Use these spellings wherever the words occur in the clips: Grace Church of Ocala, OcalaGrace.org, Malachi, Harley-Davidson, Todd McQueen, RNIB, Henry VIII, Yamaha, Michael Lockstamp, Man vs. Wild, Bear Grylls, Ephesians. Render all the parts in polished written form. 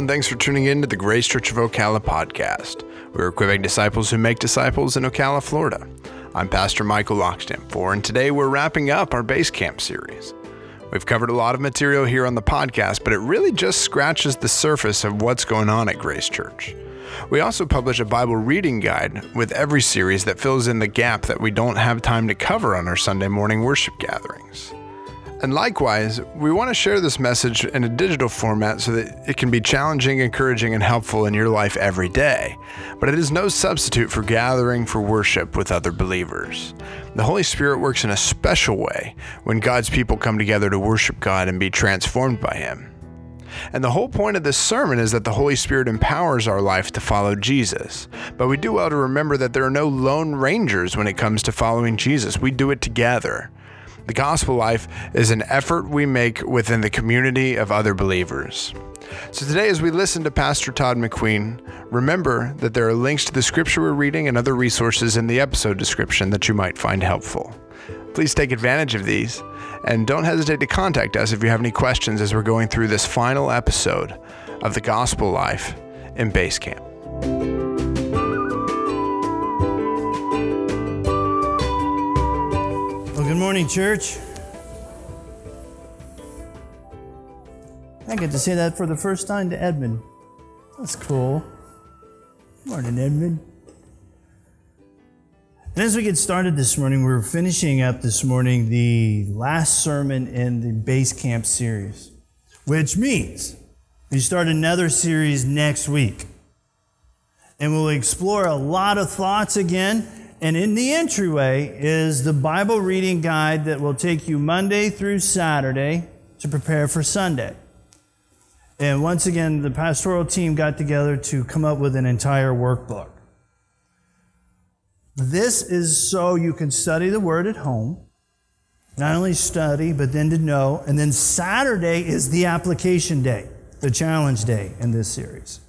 and thanks for tuning in to the Grace Church of Ocala podcast. We're equipping disciples who make disciples in Ocala, Florida. I'm Pastor Michael Lockstamp, and today we're wrapping up our Base Camp series. We've covered a lot of material here on the podcast, but it really just scratches the surface of what's going on at Grace Church. We also publish a Bible reading guide with every series that fills in the gap that we don't have time to cover on our Sunday morning worship gatherings. And likewise, we want to share this message in a digital format so that it can be challenging, encouraging, and helpful in your life every day. But it is no substitute for gathering for worship with other believers. The Holy Spirit works in a special way when God's people come together to worship God and be transformed by Him. And the whole point of this sermon is that the Holy Spirit empowers our life to follow Jesus. But we do well to remember that there are no lone rangers when it comes to following Jesus. We do it together. The gospel life is an effort we make within the community of other believers. So today, as we listen to Pastor Todd McQueen, remember that there are links to the scripture we're reading and other resources in the episode description that you might find helpful. Please take advantage of these, and don't hesitate to contact us if you have any questions as we're going through this final episode of the gospel life in Base Camp. Good morning, church. I get to say that for the first time to Edmund. That's cool. Morning, Edmund. And as we get started this morning, we're finishing up this morning the last sermon in the Base Camp series, which means we start another series next week. And we'll explore a lot of thoughts again. And in the entryway is the Bible reading guide that will take you Monday through Saturday to prepare for Sunday. And once again, the pastoral team got together to come up with an entire workbook. This is so you can study the Word at home, not only study, but then to know. And then Saturday is the application day, the challenge day in this series.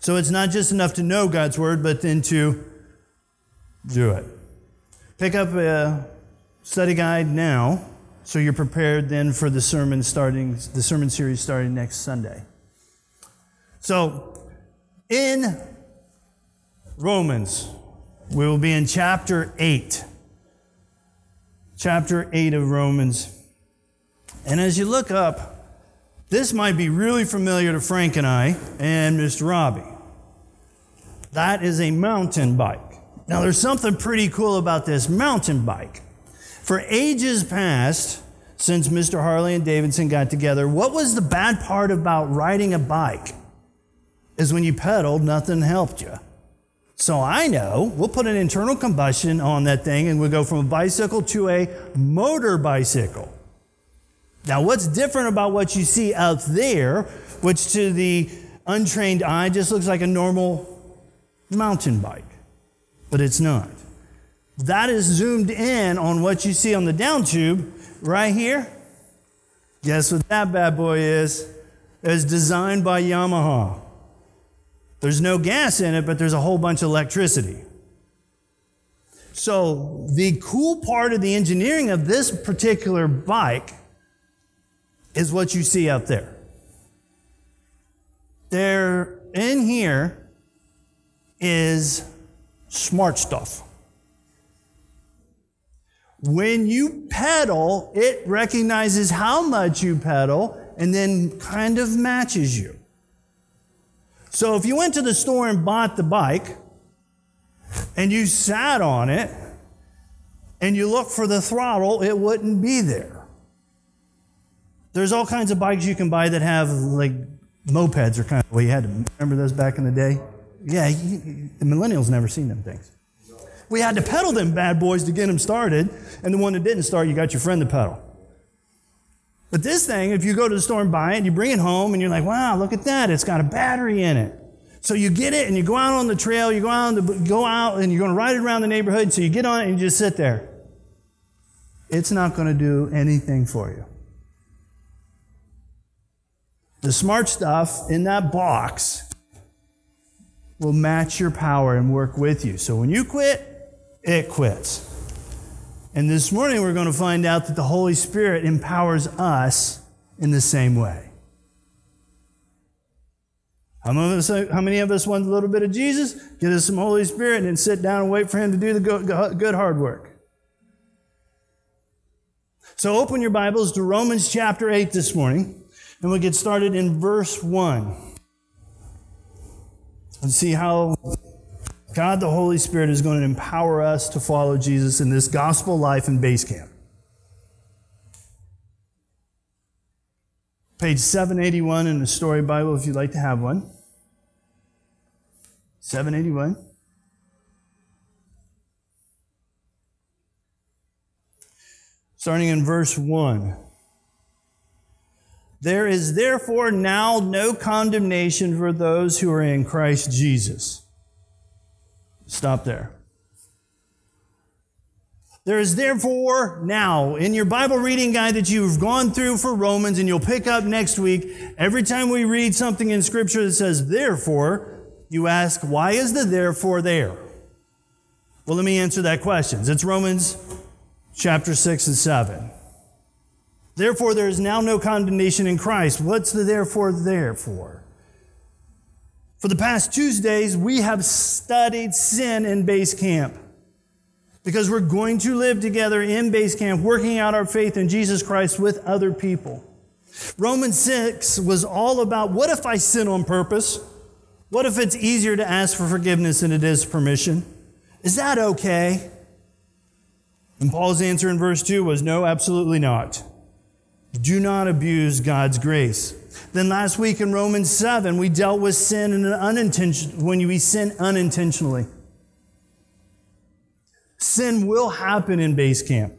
So it's not just enough to know God's Word, but then to do it. Pick up a study guide now so you're prepared then for the sermon series starting next Sunday. So in Romans, we will be in chapter 8. Chapter 8 of Romans. And as you look up, this might be really familiar to Frank and I and Mr. Robbie. That is a mountain bike. Now, there's something pretty cool about this mountain bike. For ages past, since Mr. Harley and Davidson got together, what was the bad part about riding a bike? Is when you pedaled, nothing helped you. So I know, we'll put an internal combustion on that thing and we'll go from a bicycle to a motor bicycle. Now, what's different about what you see out there, which to the untrained eye just looks like a normal mountain bike? But it's not. That is zoomed in on what you see on the down tube right here. Guess what that bad boy is? It's designed by Yamaha. There's no gas in it, but there's a whole bunch of electricity. So the cool part of the engineering of this particular bike is what you see out there. There in here is smart stuff. When you pedal, it recognizes how much you pedal and then kind of matches you. So if you went to the store and bought the bike and you sat on it and you looked for the throttle, it wouldn't be there. There's all kinds of bikes you can buy that have like mopeds or kind of, well, you had to remember those back in the day. Yeah, the millennials never seen them things. We had to pedal them bad boys to get them started, and the one that didn't start, you got your friend to pedal. But this thing, if you go to the store and buy it, you bring it home, and you're like, wow, look at that. It's got a battery in it. So you get it, and you go out on the trail, and you're going to ride it around the neighborhood, so you get on it, and you just sit there. It's not going to do anything for you. The smart stuff in that box will match your power and work with you. So when you quit, it quits. And this morning we're going to find out that the Holy Spirit empowers us in the same way. How many of us want a little bit of Jesus? Get us some Holy Spirit and then sit down and wait for Him to do the good hard work. So open your Bibles to Romans chapter 8 this morning, and we'll get started in verse 1. And see how God the Holy Spirit is going to empower us to follow Jesus in this gospel life and base camp. Page 781 in the Story Bible, if you'd like to have one. 781. Starting in verse 1. There is therefore now no condemnation for those who are in Christ Jesus. Stop there. There is therefore now, in your Bible reading guide that you've gone through for Romans and you'll pick up next week, every time we read something in Scripture that says therefore, you ask, why is the therefore there? Well, let me answer that question. It's Romans chapter 6 and 7. Therefore, there is now no condemnation in Christ. What's the therefore there for? For the past Tuesdays, we have studied sin in base camp, because we're going to live together in base camp, working out our faith in Jesus Christ with other people. Romans 6 was all about, what if I sin on purpose? What if it's easier to ask for forgiveness than it is permission? Is that okay? And Paul's answer in verse 2 was, no, absolutely not. Do not abuse God's grace. Then last week in Romans 7, we dealt with sin when we sin unintentionally. Sin will happen in base camp.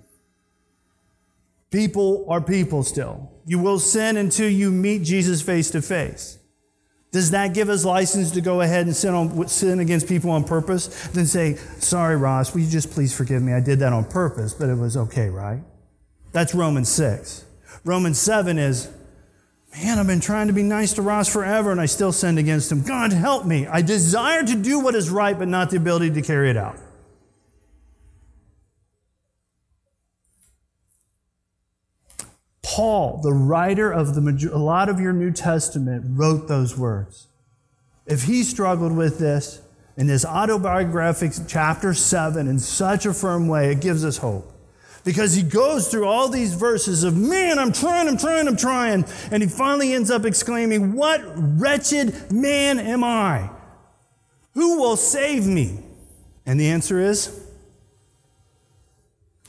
People are people still. You will sin until you meet Jesus face to face. Does that give us license to go ahead and sin against people on purpose? Then say, sorry, Ross, will you just please forgive me? I did that on purpose, but it was okay, right? That's Romans 6. Romans 7 is, man, I've been trying to be nice to Ross forever, and I still sinned against him. God, help me. I desire to do what is right, but not the ability to carry it out. Paul, the writer of a lot of your New Testament, wrote those words. If he struggled with this in this autobiographic chapter 7 in such a firm way, it gives us hope. Because he goes through all these verses of, man, I'm trying, and he finally ends up exclaiming, what wretched man am I? Who will save me? And the answer is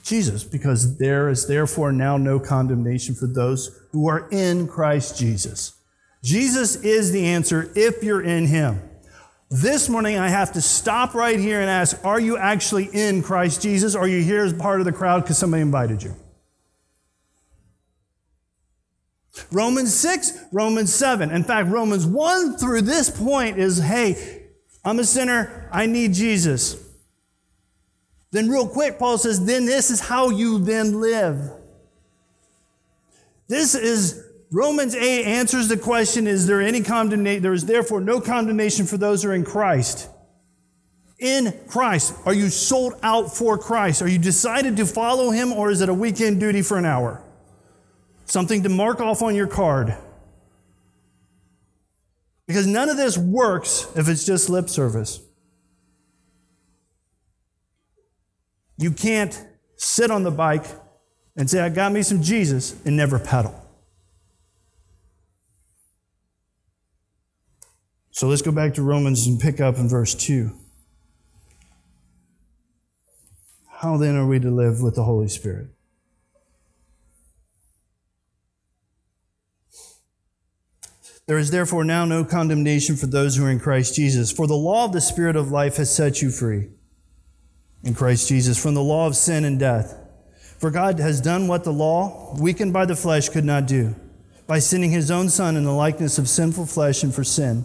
Jesus, because there is therefore now no condemnation for those who are in Christ Jesus. Jesus is the answer if you're in Him. This morning I have to stop right here and ask, are you actually in Christ Jesus? Or are you here as part of the crowd because somebody invited you? Romans 6, Romans 7. In fact, Romans 1 through this point is, hey, I'm a sinner, I need Jesus. Then real quick, Paul says, then this is how you then live. This is, Romans 8 answers the question, is there any condemnation? There is therefore no condemnation for those who are in Christ. In Christ. Are you sold out for Christ? Are you decided to follow Him, or is it a weekend duty for an hour? Something to mark off on your card. Because none of this works if it's just lip service. You can't sit on the bike and say, I got me some Jesus, and never pedal. So let's go back to Romans and pick up in verse 2. How then are we to live with the Holy Spirit? There is therefore now no condemnation for those who are in Christ Jesus, for the law of the Spirit of life has set you free in Christ Jesus from the law of sin and death. For God has done what the law, weakened by the flesh, could not do. By sending His own Son in the likeness of sinful flesh and for sin,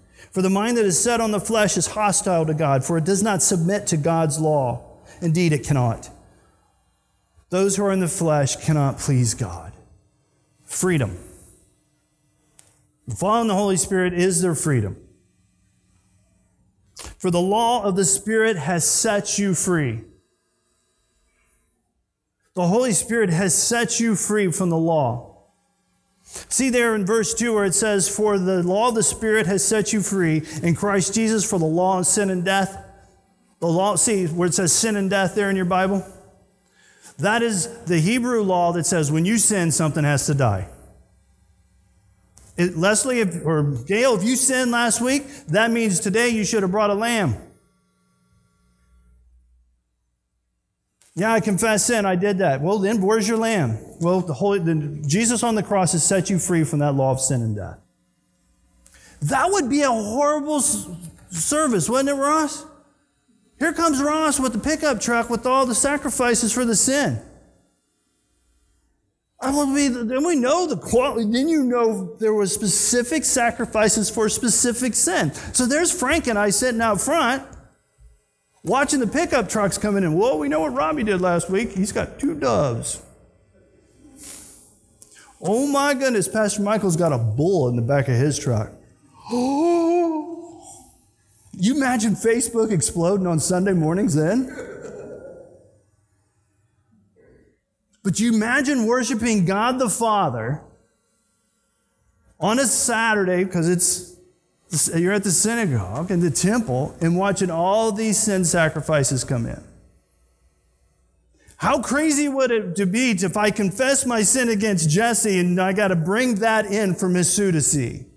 For the mind that is set on the flesh is hostile to God, for it does not submit to God's law. Indeed, it cannot. Those who are in the flesh cannot please God. Freedom. Following the Holy Spirit is their freedom. For the law of the Spirit has set you free. The Holy Spirit has set you free from the law. See there in verse 2 where it says, "For the law of the Spirit has set you free in Christ Jesus for the law of sin and death." The law, see where it says sin and death there in your Bible? That is the Hebrew law that says when you sin, something has to die. Leslie, or Gail, if you sinned last week, that means today you should have brought a lamb. Yeah, I confess sin, I did that. Well, then where's your lamb? Well, Jesus on the cross has set you free from that law of sin and death. That would be a horrible service, wouldn't it, Ross? Here comes Ross with the pickup truck with all the sacrifices for the sin. Then you know there was specific sacrifices for specific sin. So there's Frank and I sitting out front watching the pickup trucks coming in. Well, we know what Robbie did last week. He's got 2 doves. Oh my goodness, Pastor Michael's got a bull in the back of his truck. Oh, you imagine Facebook exploding on Sunday mornings then? But you imagine worshiping God the Father on a Saturday, because you're at the synagogue and the temple and watching all these sin sacrifices come in. How crazy would it be if I confess my sin against Jesse and I got to bring that in for Miss Sue to see?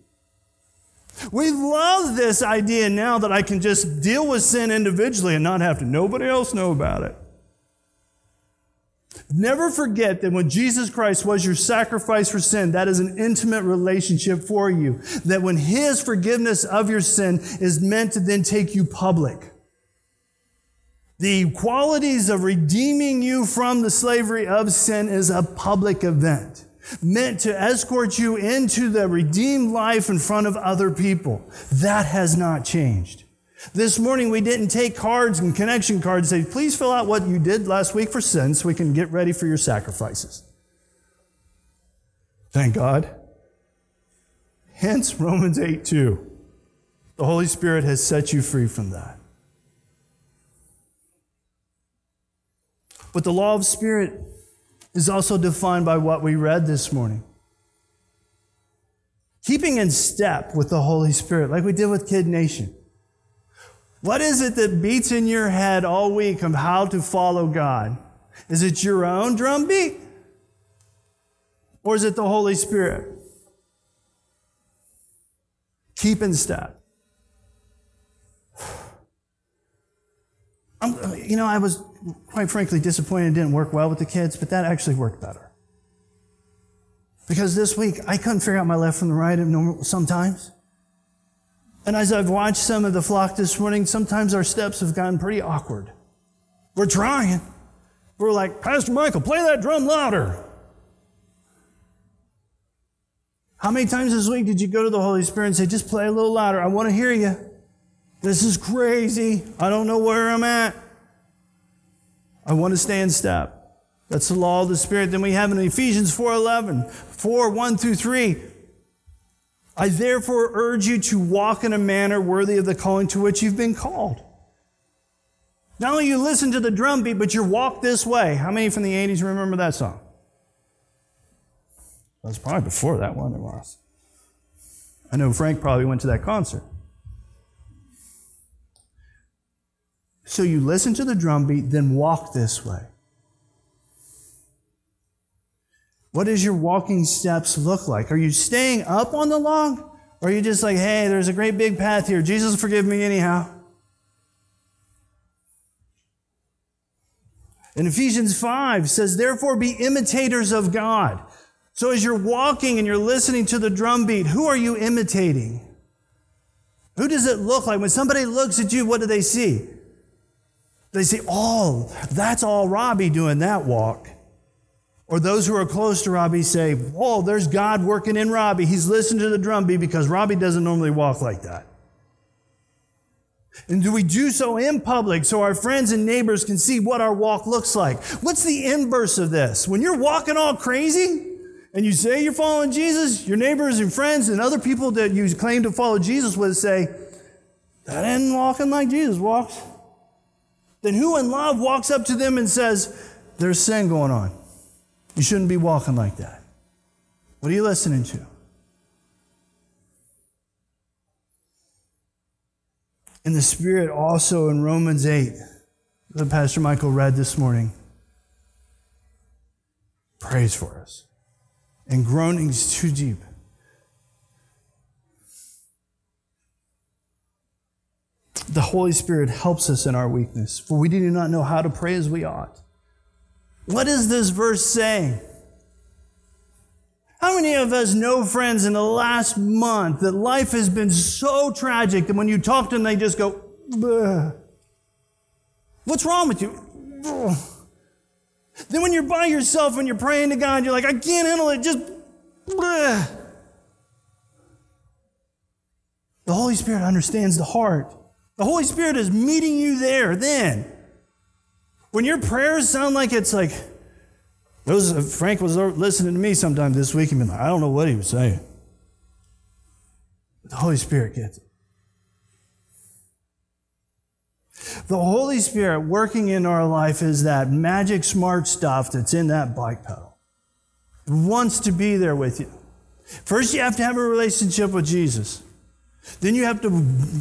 We love this idea now that I can just deal with sin individually and not have to nobody else know about it. Never forget that when Jesus Christ was your sacrifice for sin, that is an intimate relationship for you. That when His forgiveness of your sin is meant to then take you public. The qualities of redeeming you from the slavery of sin is a public event, meant to escort you into the redeemed life in front of other people. That has not changed. This morning we didn't take cards and connection cards and say, please fill out what you did last week for sin so we can get ready for your sacrifices. Thank God. Hence Romans 8:2. The Holy Spirit has set you free from that. But the law of Spirit is also defined by what we read this morning. Keeping in step with the Holy Spirit, like we did with Kid Nation. What is it that beats in your head all week of how to follow God? Is it your own drumbeat? Or is it the Holy Spirit? Keep in step. I was, quite frankly, disappointed it didn't work well with the kids, but that actually worked better. Because this week, I couldn't figure out my left from the right sometimes. And as I've watched some of the flock this morning, sometimes our steps have gotten pretty awkward. We're trying. We're like, Pastor Michael, play that drum louder. How many times this week did you go to the Holy Spirit and say, just play a little louder. I want to hear you. This is crazy. I don't know where I'm at. I want to stay in step. That's the law of the Spirit. Then we have in Ephesians 4:1-3. I therefore urge you to walk in a manner worthy of the calling to which you've been called. Not only you listen to the drum beat, but you walk this way. How many from the 80s remember that song? That was probably before that one, it was. I know Frank probably went to that concert. So you listen to the drum beat, then walk this way. What does your walking steps look like? Are you staying up on the log? Or are you just like, hey, there's a great big path here. Jesus, forgive me anyhow. And Ephesians 5 says, therefore be imitators of God. So as you're walking and you're listening to the drum beat, who are you imitating? Who does it look like? When somebody looks at you, what do they see? They say, oh, that's all Robbie doing that walk. Or those who are close to Robbie say, oh, there's God working in Robbie. He's listening to the drum beat because Robbie doesn't normally walk like that. And do we do so in public so our friends and neighbors can see what our walk looks like? What's the inverse of this? When you're walking all crazy and you say you're following Jesus, your neighbors and friends and other people that you claim to follow Jesus would say, that ain't walking like Jesus walks. Then who in love walks up to them and says, there's sin going on. You shouldn't be walking like that. What are you listening to? And the Spirit also in Romans 8, that Pastor Michael read this morning, prays for us. And groanings too deep. The Holy Spirit helps us in our weakness, for we do not know how to pray as we ought. What is this verse saying? How many of us know friends in the last month that life has been so tragic that when you talk to them, they just go, bleh. What's wrong with you? Bleh. Then when you're by yourself and you're praying to God, you're like, I can't handle it, just bleh. The Holy Spirit understands the heart. The Holy Spirit is meeting you there then. When your prayers sound like it's like, those, Frank was listening to me sometime this week and been like, I don't know what he was saying. The Holy Spirit gets it. The Holy Spirit working in our life is that magic smart stuff that's in that bike pedal. It wants to be there with you. First, you have to have a relationship with Jesus. Then you have to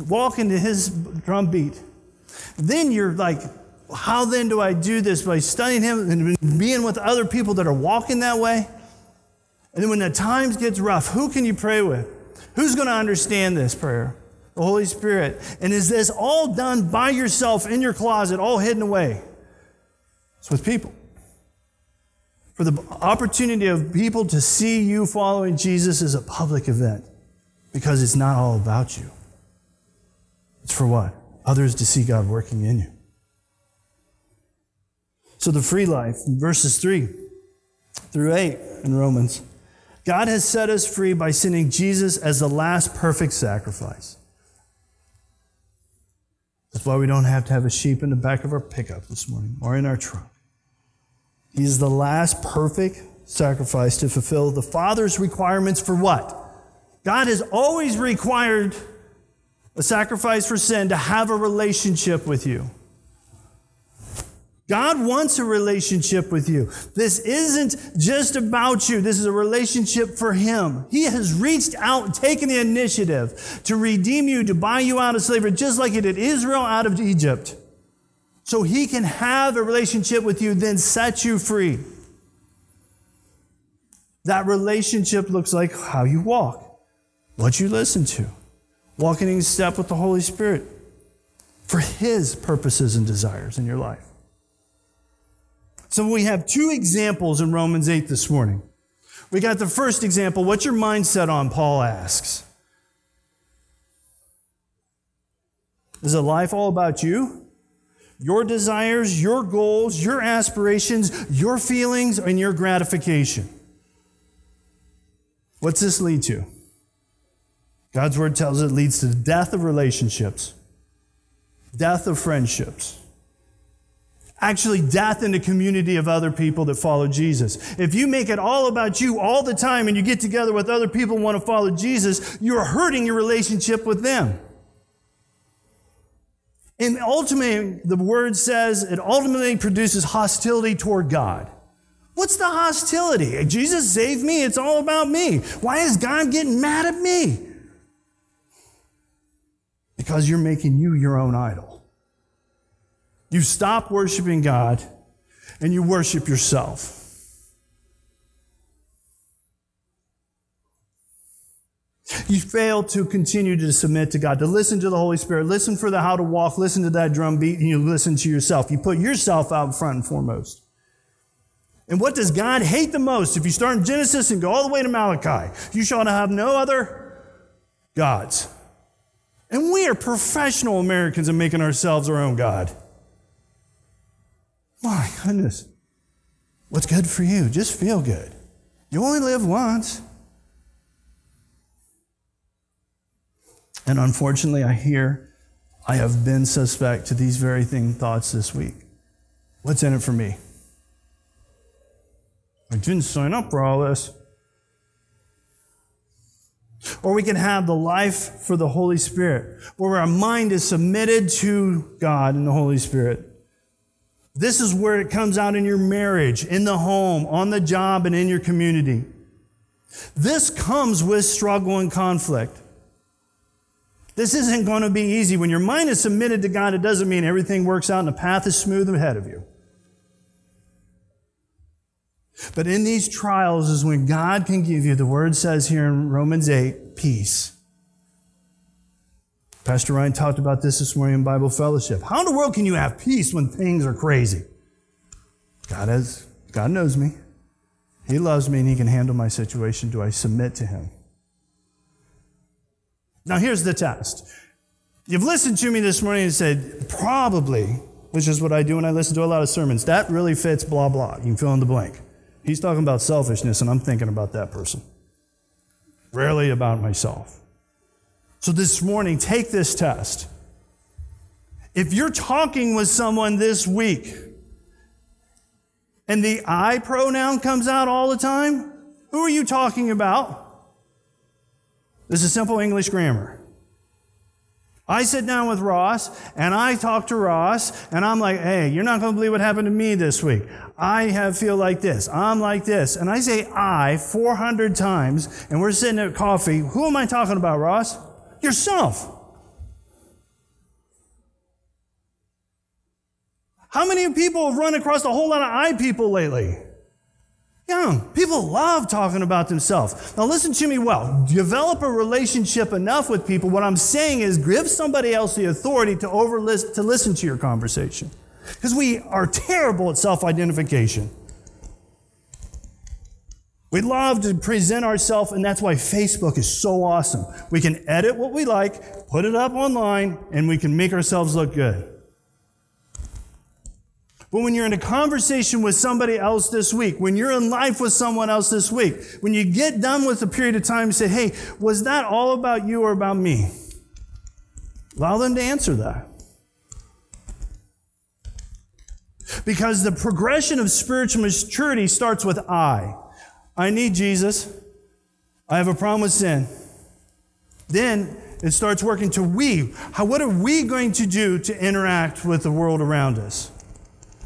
walk into his drum beat. Then you're like, how then do I do this? By studying him and being with other people that are walking that way. And then when the times gets rough, who can you pray with? Who's going to understand this prayer? The Holy Spirit. And is this all done by yourself in your closet, all hidden away? It's with people. For the opportunity of people to see you following Jesus is a public event because it's not all about you. It's for what? Others to see God working in you. So the free life, verses 3-8 in Romans. God has set us free by sending Jesus as the last perfect sacrifice. That's why we don't have to have a sheep in the back of our pickup this morning or in our trunk. He's the last perfect sacrifice to fulfill the Father's requirements for what? God has always required a sacrifice for sin to have a relationship with you. God wants a relationship with you. This isn't just about you. This is a relationship for him. He has reached out, taken the initiative to redeem you, to buy you out of slavery, just like he did Israel out of Egypt. So he can have a relationship with you, then set you free. That relationship looks like how you walk, what you listen to, walking in step with the Holy Spirit for his purposes and desires in your life. So we have two examples in Romans 8 this morning. We got the first example. What's your mindset on? Paul asks. Is a life all about you? Your desires, your goals, your aspirations, your feelings, and your gratification. What's this lead to? God's word tells us it leads to the death of relationships, death of friendships. Actually, death in the community of other people that follow Jesus. If you make it all about you all the time and you get together with other people who want to follow Jesus, you're hurting your relationship with them. And ultimately, the word says, it ultimately produces hostility toward God. What's the hostility? Jesus saved me. It's all about me. Why is God getting mad at me? Because you're making you your own idol. You stop worshiping God and you worship yourself. You fail to continue to submit to God, to listen to the Holy Spirit, listen for the how to walk, listen to that drum beat, and you listen to yourself. You put yourself out front and foremost. And what does God hate the most? If you start in Genesis and go all the way to Malachi, you shall have no other gods. And we are professional Americans in making ourselves our own God. My goodness, what's good for you? Just feel good. You only live once. And unfortunately, I hear I have been suspect to these very thoughts this week. What's in it for me? I didn't sign up for all this. Or we can have the life for the Holy Spirit, where our mind is submitted to God and the Holy Spirit. This is where it comes out in your marriage, in the home, on the job, and in your community. This comes with struggle and conflict. This isn't going to be easy. When your mind is submitted to God, it doesn't mean everything works out and the path is smooth ahead of you. But in these trials is when God can give you, the Word says here in Romans 8, peace. Pastor Ryan talked about this morning in Bible Fellowship. How in the world can you have peace when things are crazy? God knows me. He loves me and He can handle my situation. Do I submit to Him? Now here's the test. You've listened to me this morning and said, probably, which is what I do when I listen to a lot of sermons, that really fits blah, blah. You can fill in the blank. He's talking about selfishness, and I'm thinking about that person. Rarely about myself. So this morning, take this test. If you're talking with someone this week, and the I pronoun comes out all the time, who are you talking about? This is simple English grammar. I sit down with Ross, and I talk to Ross, and I'm like, hey, you're not going to believe what happened to me this week. I feel like this. I'm like this. And I say I 400 times, and we're sitting at coffee. Who am I talking about, Ross? Yourself. How many people have run across a whole lot of I people lately? Young. People love talking about themselves. Now listen to me well. Develop a relationship enough with people. What I'm saying is give somebody else the authority to listen to your conversation. Because we are terrible at self-identification. We love to present ourselves, and that's why Facebook is so awesome. We can edit what we like, put it up online, and we can make ourselves look good. But when you're in a conversation with somebody else this week, when you're in life with someone else this week, when you get done with a period of time, say, hey, was that all about you or about me? Allow them to answer that. Because the progression of spiritual maturity starts with I. I need Jesus. I have a problem with sin. Then it starts working to we. What are we going to do to interact with the world around us?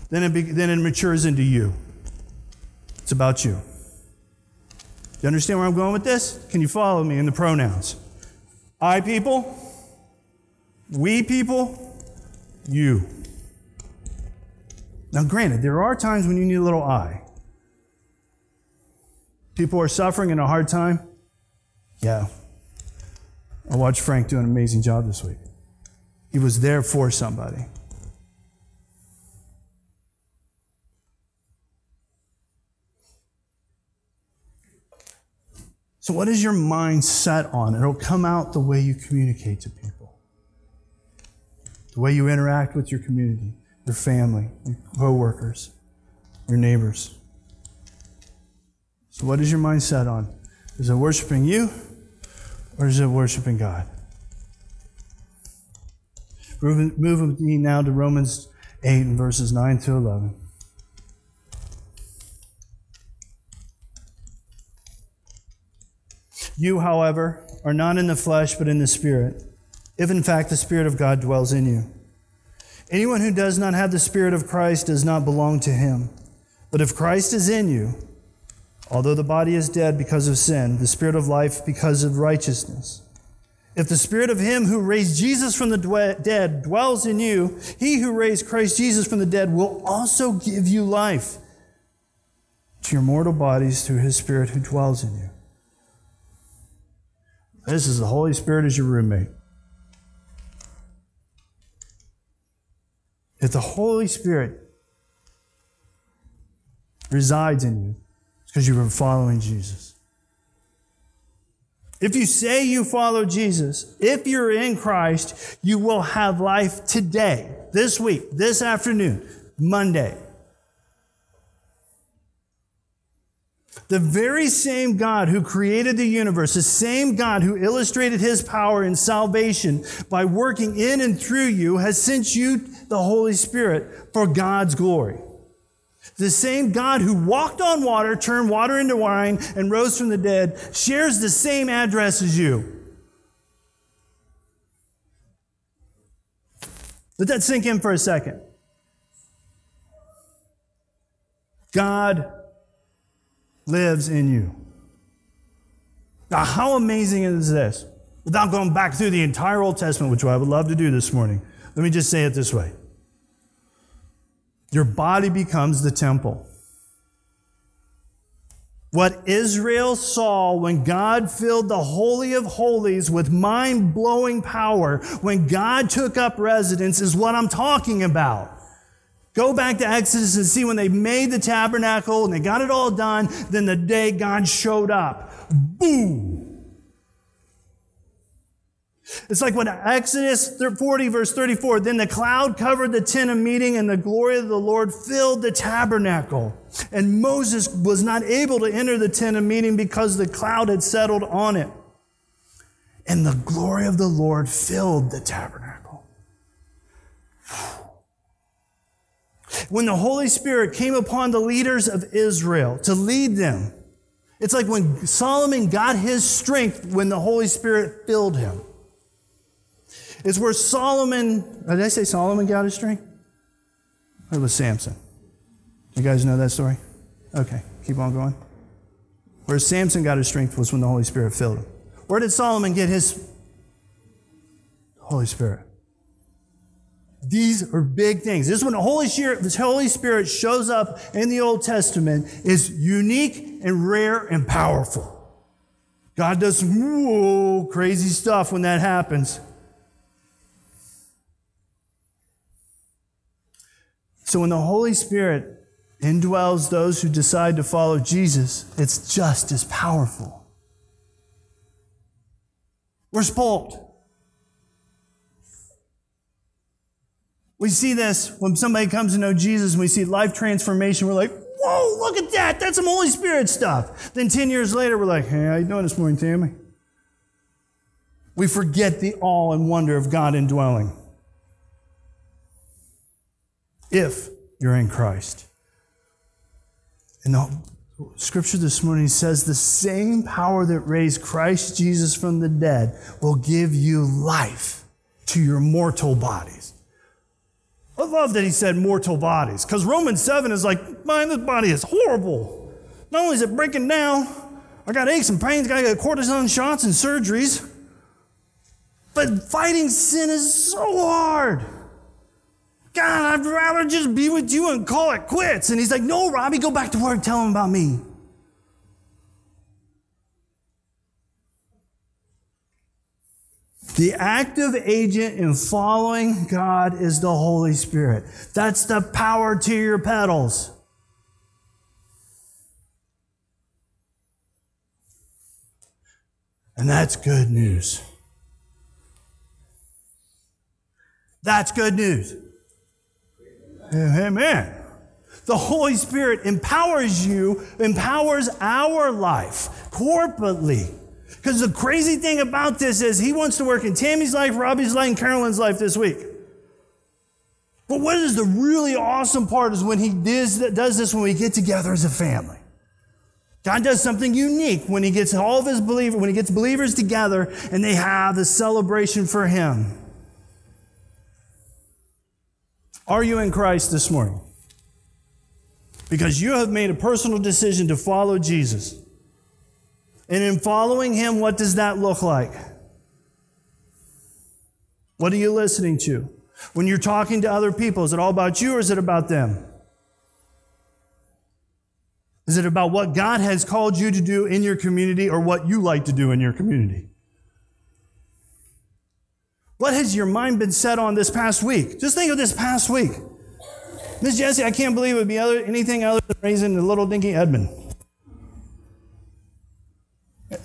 Then it matures into you. It's about you. You understand where I'm going with this? Can you follow me in the pronouns? I people, we people, you. Now granted, there are times when you need a little I. People are suffering in a hard time. Yeah. I watched Frank do an amazing job this week. He was there for somebody. So what is your mind set on? It'll come out the way you communicate to people, the way you interact with your community, your family, your co-workers, your neighbors. So what is your mind set on? Is it worshiping you or is it worshiping God? Move with me now to Romans 8 and verses 9 to 11. You, however, are not in the flesh, but in the Spirit, if in fact the Spirit of God dwells in you. Anyone who does not have the Spirit of Christ does not belong to Him. But if Christ is in you, although the body is dead because of sin, the Spirit of life because of righteousness. If the Spirit of Him who raised Jesus from the dead dwells in you, He who raised Christ Jesus from the dead will also give you life to your mortal bodies through His Spirit who dwells in you. This is the Holy Spirit as your roommate. If the Holy Spirit resides in you, it's because you've been following Jesus. If you say you follow Jesus, if you're in Christ, you will have life today, this week, this afternoon, Monday. The very same God who created the universe, the same God who illustrated his power in salvation by working in and through you, has sent you the Holy Spirit for God's glory. The same God who walked on water, turned water into wine, and rose from the dead, shares the same address as you. Let that sink in for a second. God lives in you. Now, how amazing is this? Without going back through the entire Old Testament, which I would love to do this morning, let me just say it this way. Your body becomes the temple. What Israel saw when God filled the Holy of Holies with mind-blowing power, when God took up residence, is what I'm talking about. Go back to Exodus and see when they made the tabernacle and they got it all done, then the day God showed up. Boom! It's like when Exodus 40, verse 34, then the cloud covered the tent of meeting and the glory of the Lord filled the tabernacle. And Moses was not able to enter the tent of meeting because the cloud had settled on it. And the glory of the Lord filled the tabernacle. When the Holy Spirit came upon the leaders of Israel to lead them, it's like when Solomon got his strength when the Holy Spirit filled him. It's where Solomon, did I say Solomon got his strength? Or was Samson? You guys know that story? Okay, keep on going. Where Samson got his strength was when the Holy Spirit filled him. Where did Solomon get his Holy Spirit? These are big things. This is when the Holy Spirit shows up in the Old Testament. Is unique and rare and powerful. God does crazy stuff when that happens. So when the Holy Spirit indwells those who decide to follow Jesus, it's just as powerful. We're spoiled. We see this when somebody comes to know Jesus and we see life transformation. We're like, whoa, look at that. That's some Holy Spirit stuff. Then 10 years later, we're like, hey, how you doing this morning, Tammy? We forget the awe and wonder of God indwelling. If you're in Christ. And the Scripture this morning says the same power that raised Christ Jesus from the dead will give you life to your mortal bodies. I love that he said mortal bodies, because Romans 7 is like, man, this body is horrible. Not only is it breaking down, I got aches and pains, I got cortisone shots and surgeries, but fighting sin is so hard. God, I'd rather just be with you and call it quits. And he's like, no, Robbie, go back to work. Tell him about me. The active agent in following God is the Holy Spirit. That's the power to your pedals. And that's good news. That's good news. Amen. The Holy Spirit empowers you, empowers our life corporately. Because the crazy thing about this is he wants to work in Tammy's life, Robbie's life, and Carolyn's life this week. But what is the really awesome part is when he does this when we get together as a family. God does something unique when he gets all of his believers, when he gets believers together and they have a celebration for him. Are you in Christ this morning? Because you have made a personal decision to follow Jesus. And in following him, what does that look like? What are you listening to? When you're talking to other people, is it all about you or is it about them? Is it about what God has called you to do in your community or what you like to do in your community? What has your mind been set on this past week? Just think of this past week. Miss Jessie, I can't believe it would be anything other than raising the little dinky Edmund.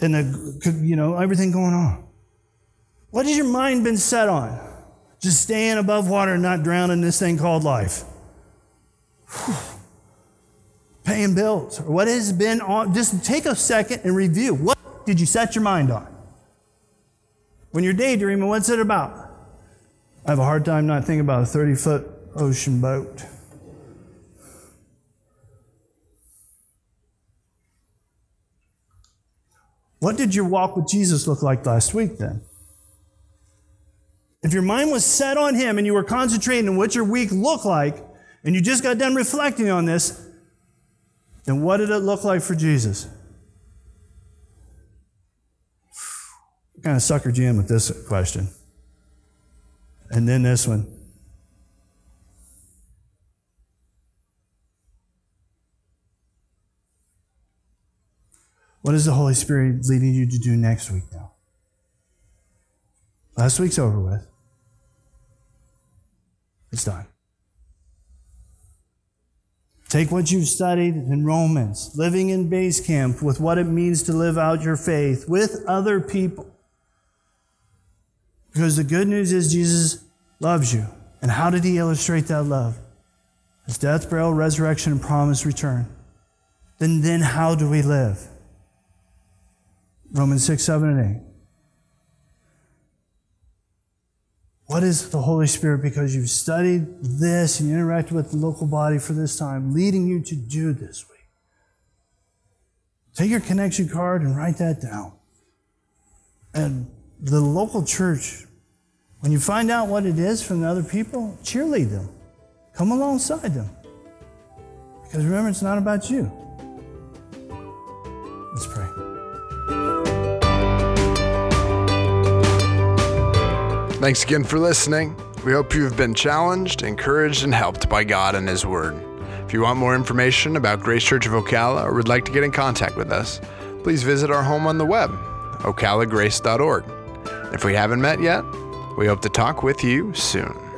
And everything going on. What has your mind been set on? Just staying above water and not drowning in this thing called life. Whew. paying bills, or what has been on. Just take a second and review. What did you set your mind on? When you're daydreaming, what's it about? I have a hard time not thinking about a 30-foot ocean boat. What did your walk with Jesus look like last week then? If your mind was set on Him and you were concentrating on what your week looked like, and you just got done reflecting on this, then what did it look like for Jesus? I kind of suckered you in with this question. And then this one. What is the Holy Spirit leading you to do next week now? Last week's over with. It's done. Take what you've studied in Romans, living in base camp with what it means to live out your faith with other people. Because the good news is Jesus loves you. And how did He illustrate that love? His death, burial, resurrection, and promised return. Then how do we live? Romans 6, 7, and 8. What is the Holy Spirit, because you've studied this and you interacted with the local body for this time, leading you to do this week? Take your connection card and write that down. And the local church, when you find out what it is from the other people, cheerlead them. Come alongside them. Because remember, it's not about you. Let's pray. Thanks again for listening. We hope you've been challenged, encouraged, and helped by God and His Word. If you want more information about Grace Church of Ocala or would like to get in contact with us, please visit our home on the web, OcalaGrace.org. If we haven't met yet, we hope to talk with you soon.